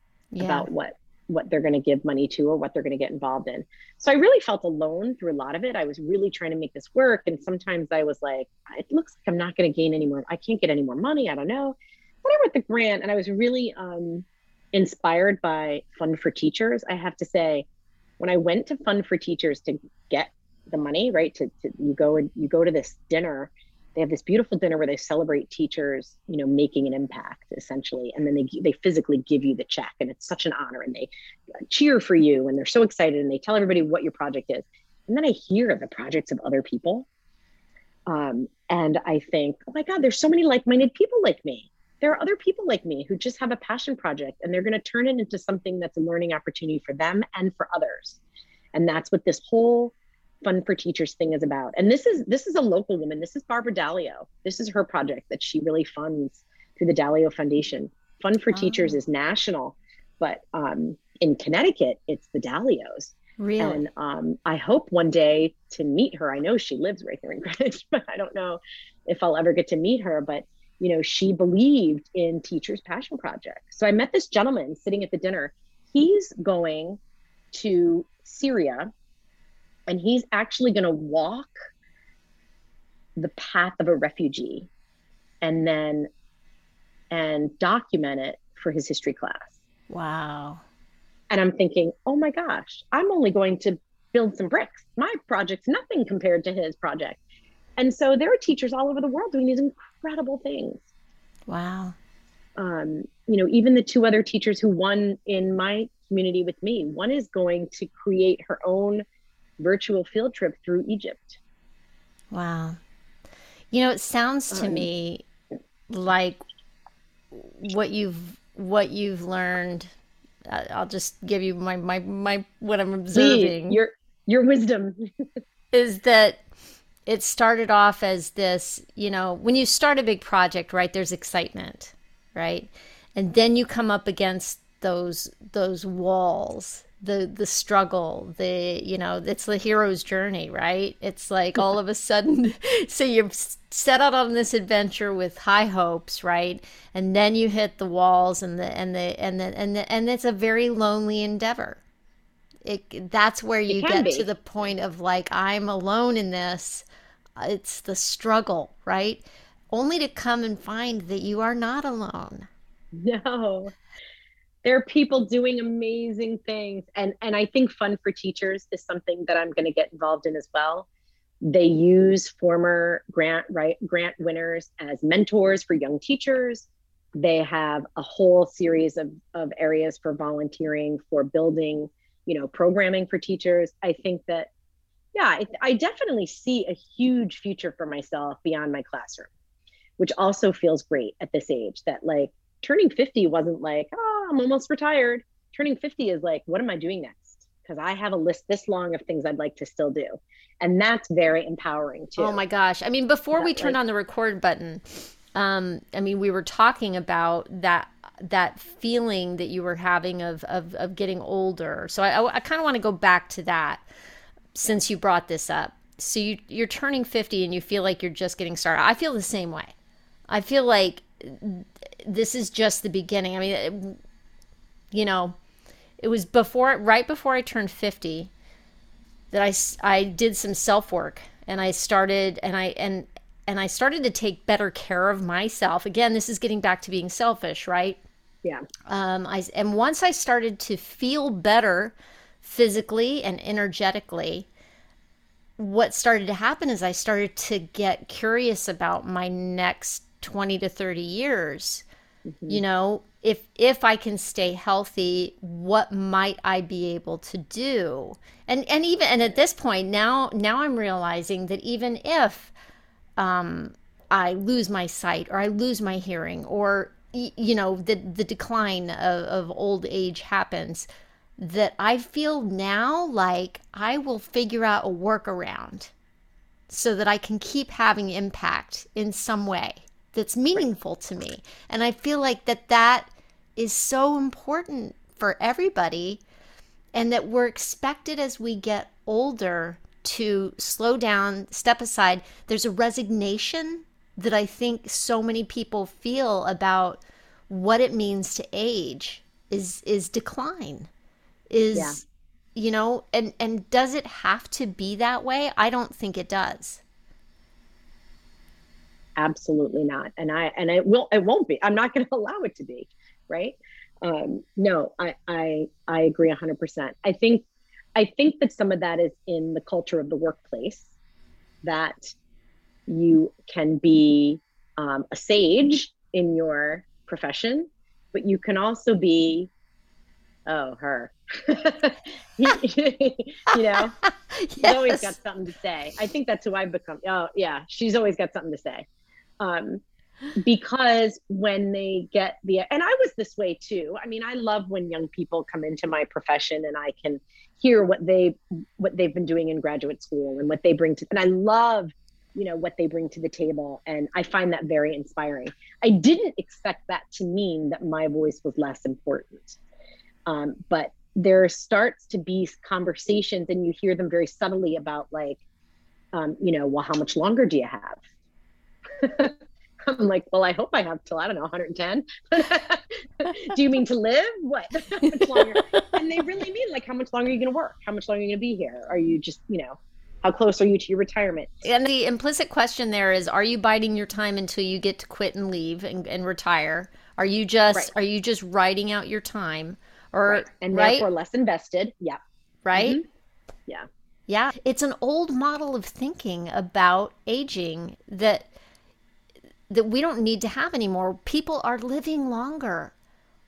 about what what they're going to give money to or what they're going to get involved in. So I really felt alone through a lot of it. I was really trying to make this work. And sometimes I was like, it looks like I'm not going to gain any more. I can't get any more money. I don't know. But I wrote the grant and I was really inspired by Fund for Teachers. I have to say, when I went to Fund for Teachers to get the money, right, you go to this dinner, they have this beautiful dinner where they celebrate teachers, you know, making an impact essentially. And then they physically give you the check, and it's such an honor, and they cheer for you and they're so excited and they tell everybody what your project is. And then I hear the projects of other people. And I think, oh my God, there's so many like-minded people like me. There are other people like me who just have a passion project and they're going to turn it into something that's a learning opportunity for them and for others. And that's what this whole Fund for Teachers thing is about. And this is a local woman. This is Barbara Dalio. This is her project that she really funds through the Dalio Foundation. Fund for Teachers is national, but in Connecticut, it's the Dalios. Really? And I hope one day to meet her. I know she lives right here in Greenwich, but I don't know if I'll ever get to meet her. But you know, she believed in teachers' passion projects. So I met this gentleman sitting at the dinner. He's going to Syria, and he's actually going to walk the path of a refugee and document it for his history class. Wow. And I'm thinking, oh my gosh, I'm only going to build some bricks. My project's nothing compared to his project. And so there are teachers all over the world doing these incredible things. Wow. You know, even the two other teachers who won in my community with me, one is going to create her own virtual field trip through Egypt. Wow. You know, it sounds to me like what you've learned. I'll just give you my what I'm observing. Please, your wisdom is that it started off as this, you know, when you start a big project, right, there's excitement, right? And then you come up against those walls, the struggle, the, you know, it's the hero's journey, right? It's like all of a sudden, so you're set out on this adventure with high hopes, right? And then you hit the walls and it's a very lonely endeavor. That's where you get to the point of like, I'm alone in this. It's the struggle, right? Only to come and find that you are not alone. No, there are people doing amazing things. And I think Fund for Teachers is something that I'm going to get involved in as well. They use former grant winners as mentors for young teachers. They have a whole series of areas for volunteering, for building, you know, programming for teachers. I think that, yeah, I definitely see a huge future for myself beyond my classroom, which also feels great at this age. That like turning 50 wasn't like, oh, I'm almost retired. Turning 50 is like, what am I doing next? Because I have a list this long of things I'd like to still do. And that's very empowering too. Oh my gosh. I mean, before we turned on the record button, I mean, we were talking about that feeling that you were having of getting older. So I kind of want to go back to that since you brought this up. So you're turning 50 and you feel like you're just getting started. I feel the same way. I feel like this is just the beginning. I mean, it was right before I turned 50 that I did some self-work and I started and I started to take better care of myself. Again, this is getting back to being selfish, right? Yeah. And once I started to feel better physically and energetically, what started to happen is I started to get curious about my next 20 to 30 years. Mm-hmm. You know, if I can stay healthy, what might I be able to do? And even at this point now I'm realizing that even if I lose my sight or I lose my hearing or, you know, the decline of old age happens, that I feel now like I will figure out a workaround so that I can keep having impact in some way that's meaningful to me. And I feel like that is so important for everybody, and that we're expected as we get older to slow down, step aside. There's a resignation that I think so many people feel about what it means to age is decline. is, you know, and does it have to be that way? I don't think it does. Absolutely not. And it won't be, I'm not going to allow it to be. Right. No, I agree 100%. I think that some of that is in the culture of the workplace, that you can be a sage in your profession, but you can also be, you know, yes. She's always got something to say. I think that's who I've become. Oh yeah. She's always got something to say. Because when they get and I was this way too. I mean, I love when young people come into my profession and I can hear what they've been doing in graduate school and what they bring to, and I love, you know, what they bring to the table. And I find that very inspiring. I didn't expect that to mean that my voice was less important. But there starts to be conversations and you hear them very subtly about like, you know, well, how much longer do you have? I'm like, well, I hope I have till, I don't know, 110. Do you mean to live? What? How much longer? And they really mean like, how much longer are you going to work? How much longer are you going to be here? Are you just, you know, how close are you to your retirement? And the implicit question there is, are you biding your time until you get to quit and leave and retire? Are you just, right. Are you just riding out your time? Or, right. And therefore less invested. Yeah. Right? Mm-hmm. Yeah. Yeah. It's an old model of thinking about aging that we don't need to have anymore. People are living longer.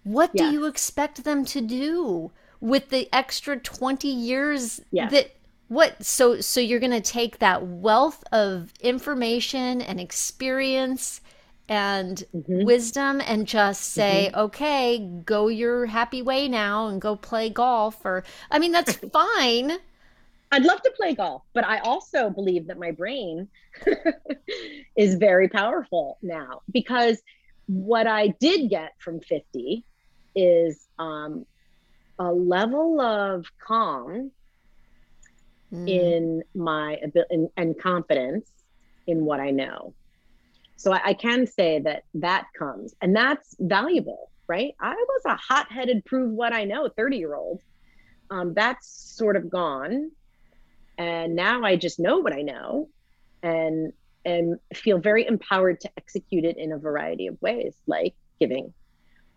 What do you expect them to do with the extra 20 years that what? So you're going to take that wealth of information and experience and wisdom and just say, okay, go your happy way now and go play golf that's fine. I'd love to play golf, but I also believe that my brain is very powerful now, because what I did get from 50 is a level of calm in my ability and confidence in what I know. So I can say that comes, and that's valuable, right? I was a hot-headed, prove what I know 30-year-old. That's sort of gone. And now I just know what I know and feel very empowered to execute it in a variety of ways, like giving,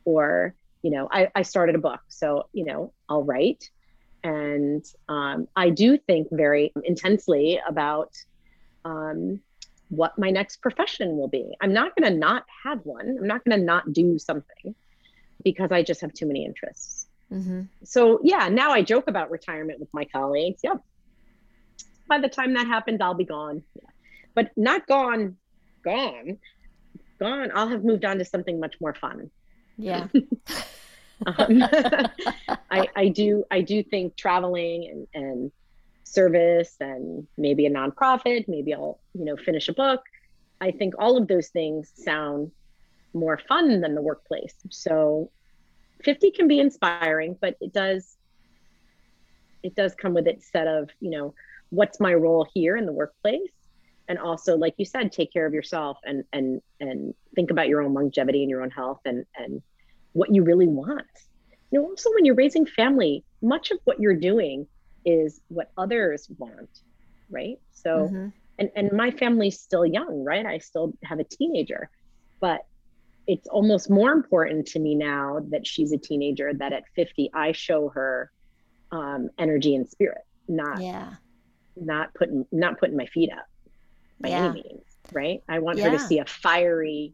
or, you know, I started a book, so, you know, I'll write. And I do think very intensely about what my next profession will be. I'm not going to not have one. I'm not going to not do something because I just have too many interests. Mm-hmm. So yeah, now I joke about retirement with my colleagues. Yep. By the time that happens, I'll be gone. Yeah. But not gone. I'll have moved on to something much more fun. Yeah. I do think traveling and service and maybe a nonprofit, maybe I'll, you know, finish a book. I think all of those things sound more fun than the workplace. So 50 can be inspiring, but it does come with its set of, you know, what's my role here in the workplace? And also, like you said, take care of yourself and think about your own longevity and your own health and what you really want. You know, also when you're raising family, much of what you're doing is what others want, right? So, and my family's still young, right? I still have a teenager, but it's almost more important to me now that she's a teenager, that at 50, I show her energy and spirit, not putting my feet up by any means, right? I want her to see a fiery,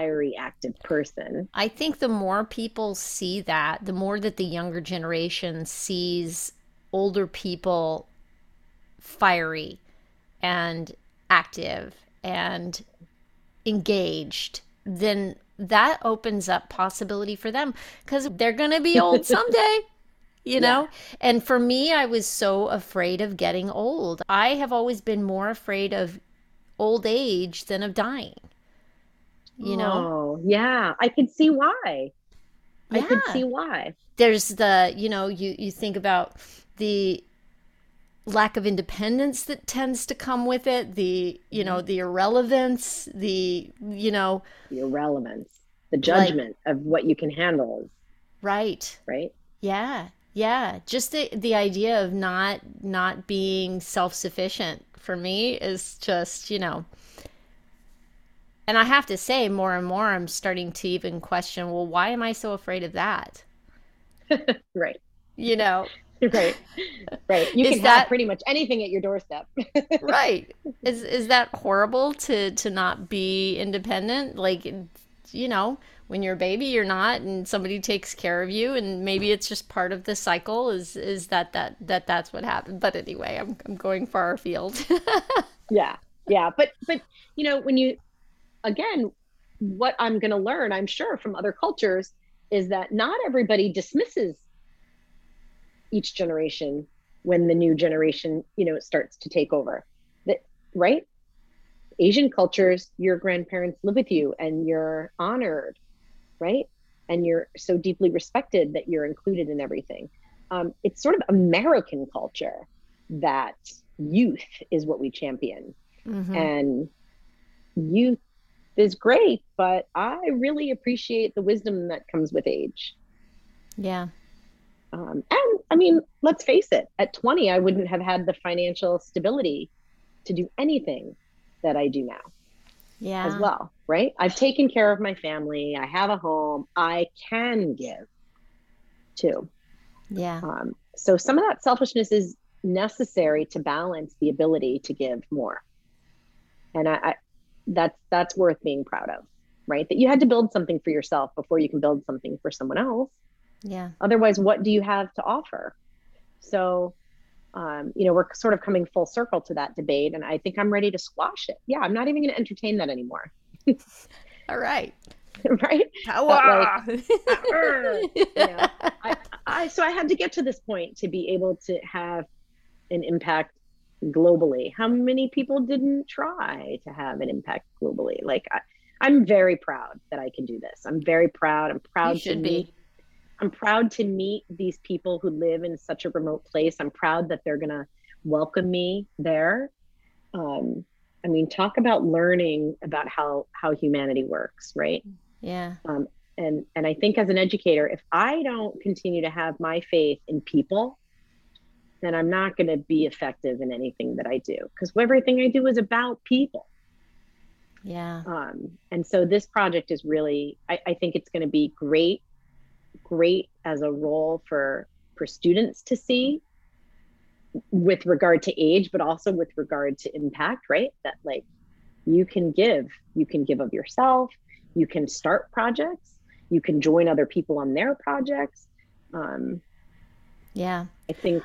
active person. I think the more people see that, the more that the younger generation sees older people fiery and active and engaged, then that opens up possibility for them, because they're going to be old someday. You know, and for me, I was so afraid of getting old. I have always been more afraid of old age than of dying, you know? Oh, yeah. I could see why. Yeah. I could see why. There's the, you know, you think about the lack of independence that tends to come with it, the, you know, the irrelevance, the judgment, like, of what you can handle. Right. Right. Yeah. Yeah, just the idea of not being self-sufficient for me is just, you know, and I have to say more and more I'm starting to even question, well, why am I so afraid of that? Right. You know? Right. You can have pretty much anything at your doorstep. Right. Is that horrible to not be independent? Like, you know, when you're a baby, you're not, and somebody takes care of you, and maybe it's just part of the cycle that's what happened. But anyway, I'm going far afield. Yeah. But you know, when you, again, what I'm going to learn, I'm sure, from other cultures is that not everybody dismisses each generation when the new generation, you know, it starts to take over. That, right? Asian cultures, your grandparents live with you and you're honored, right? And you're so deeply respected that you're included in everything. It's sort of American culture that youth is what we champion. Mm-hmm. And youth is great, but I really appreciate the wisdom that comes with age. Yeah. And I mean, let's face it, at 20, I wouldn't have had the financial stability to do anything that I do now. Yeah. As well, right? I've taken care of my family. I have a home. I can give too. Yeah. So some of that selfishness is necessary to balance the ability to give more. And I that's worth being proud of, right? That you had to build something for yourself before you can build something for someone else. Yeah. Otherwise, what do you have to offer? So, you know, we're sort of coming full circle to that debate, and I think I'm ready to squash it. Yeah, I'm not even going to entertain that anymore. All right. Right? Like, you know, I had to get to this point to be able to have an impact globally. How many people didn't try to have an impact globally? Like, I'm very proud that I can do this. I'm very proud. I'm proud to meet these people who live in such a remote place. I'm proud that they're going to welcome me there. I mean, talk about learning about how humanity works, right? Yeah. And I think as an educator, if I don't continue to have my faith in people, then I'm not going to be effective in anything that I do, because everything I do is about people. Yeah. And so this project is really, I think it's going to be great as a role for students to see with regard to age, but also with regard to impact, right? That like you can give of yourself, you can start projects, you can join other people on their projects. Yeah.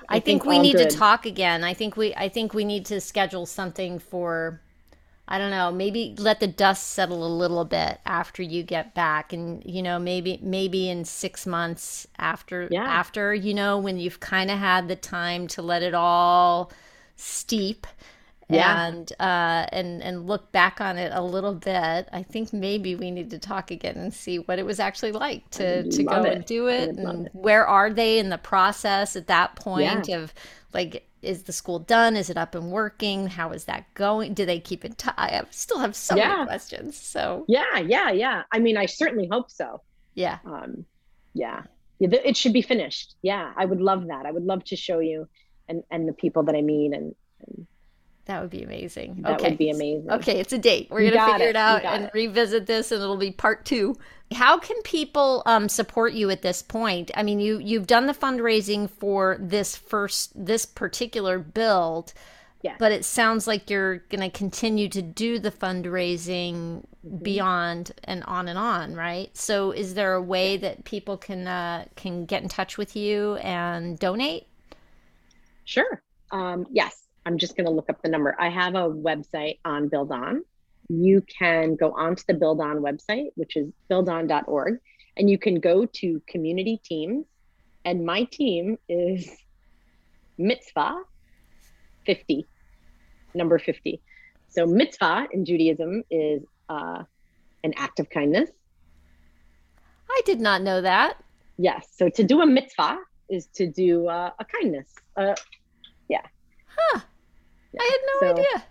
I think we need to talk again. I think we need to schedule something for, I don't know, maybe let the dust settle a little bit after you get back, and, you know, maybe in 6 months after, you know, when you've kind of had the time to let it all steep and look back on it a little bit. I think maybe we need to talk again and see what it was actually like to go and do it, and where are they in the process at that point of, like, is the school done? Is it up and working? How is that going? Do they keep in touch? I still have so many questions. So yeah. I mean, I certainly hope so. Yeah. It should be finished. Yeah, I would love that. I would love to show you and the people that I meet, and that would be amazing. That would be amazing. Okay, it's a date. We're going to figure it out and revisit this, and it'll be part 2. How can people support you at this point? I mean, you've done the fundraising for this particular build, but it sounds like you're going to continue to do the fundraising beyond and on, right? So is there a way that people can get in touch with you and donate? Sure. Yes. I'm just going to look up the number. I have a website on BuildOn. You can go onto the BuildOn website, which is buildon.org, and you can go to community teams. And my team is Mitzvah 50, number 50. So Mitzvah in Judaism is an act of kindness. I did not know that. Yes. So to do a mitzvah is to do a kindness. Yeah. Huh. I had no idea.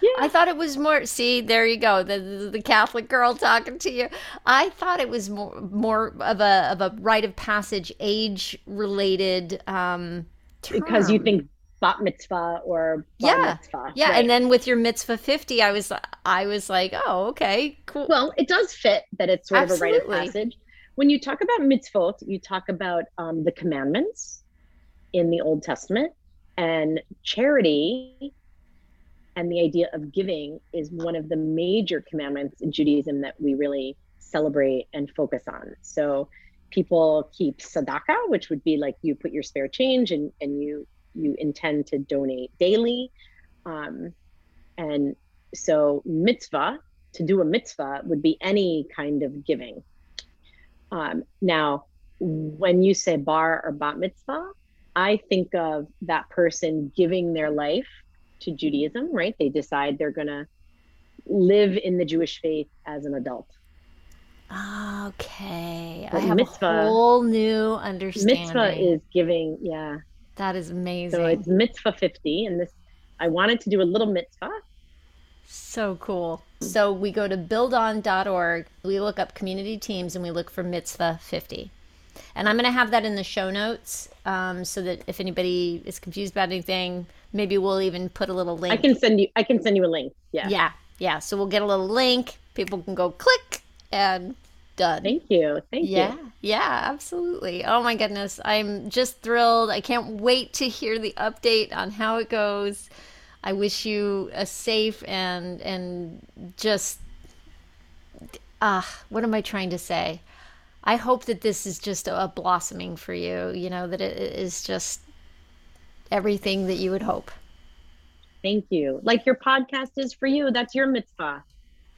Yeah. I thought it was more, see, there you go, the Catholic girl talking to you. I thought it was more of a rite of passage, age related term. Because you think bat mitzvah or bar mitzvah. Yeah, right? And then with your Mitzvah 50, I was like, oh, okay, cool. Well, it does fit that it's sort Absolutely. Of a rite of passage. When you talk about mitzvot, you talk about the commandments in the Old Testament, and charity and the idea of giving is one of the major commandments in Judaism that we really celebrate and focus on. So people keep tzedakah, which would be like you put your spare change and you intend to donate daily. And so mitzvah, to do a mitzvah would be any kind of giving. Now, when you say bar or bat mitzvah, I think of that person giving their life to Judaism, right? They decide they're going to live in the Jewish faith as an adult. Okay. But I have mitzvah, a whole new understanding. Mitzvah is giving, yeah. That is amazing. So it's Mitzvah 50, and I wanted to do a little mitzvah. So cool. So we go to buildon.org, we look up community teams, and we look for Mitzvah 50. And I'm going to have that in the show notes so that if anybody is confused about anything, maybe we'll even put a little link. I can send you a link. Yeah. Yeah. So we'll get a little link. People can go click and done. Thank you. Yeah, absolutely. Oh my goodness. I'm just thrilled. I can't wait to hear the update on how it goes. I wish you a safe and just, what am I trying to say? I hope that this is just a blossoming for you, you know, that it is just everything that you would hope. Thank you. Like your podcast is for you. That's your mitzvah,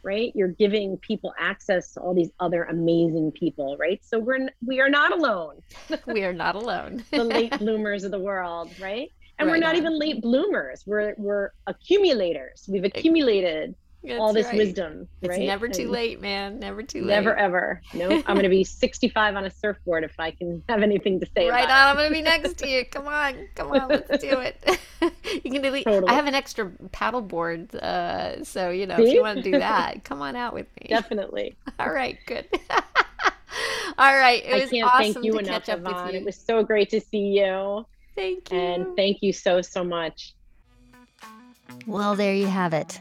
right? You're giving people access to all these other amazing people, right? So we are not alone. We are not alone. The late bloomers of the world, right? And right we're not now. Even late bloomers. We're accumulators. We've accumulated That's all this right. wisdom. Right? It's never too late, man. Never too late. Never ever. No, I'm going to be 65 on a surfboard if I can have anything to say. Right about on, I'm going to be next to you. Come on, let's do it. You can delete. Totally. I have an extra paddleboard, so you know See? If you want to do that, come on out with me. Definitely. All right, good. All right, it was awesome to catch up with you. It was so great to see you. Thank you. And thank you so much. Well, there you have it.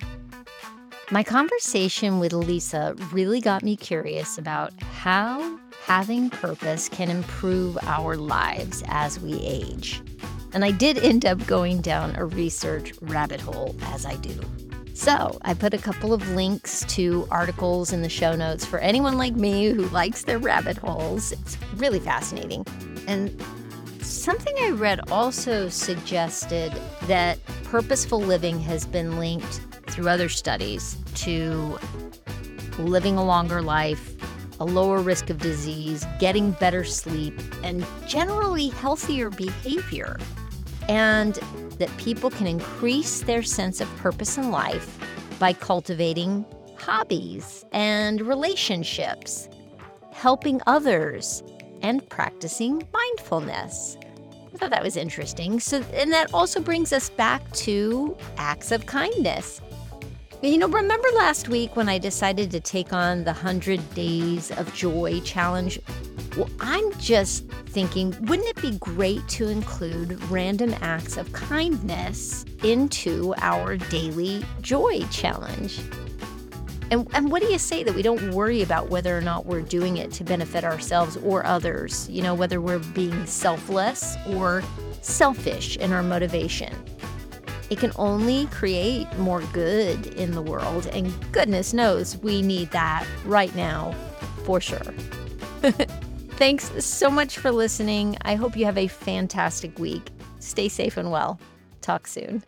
My conversation with Lisa really got me curious about how having purpose can improve our lives as we age. And I did end up going down a research rabbit hole, as I do. So I put a couple of links to articles in the show notes for anyone like me who likes their rabbit holes. It's really fascinating. And something I read also suggested that purposeful living has been linked through other studies to living a longer life, a lower risk of disease, getting better sleep, and generally healthier behavior. And that people can increase their sense of purpose in life by cultivating hobbies and relationships, helping others, and practicing mindfulness. I thought that was interesting. So, and that also brings us back to acts of kindness. You know, remember last week when I decided to take on the 100 Days of Joy challenge? Well, I'm just thinking, wouldn't it be great to include random acts of kindness into our daily joy challenge? And what do you say that we don't worry about whether or not we're doing it to benefit ourselves or others? You know, whether we're being selfless or selfish in our motivation. It can only create more good in the world, and goodness knows we need that right now, for sure. Thanks so much for listening. I hope you have a fantastic week. Stay safe and well. Talk soon.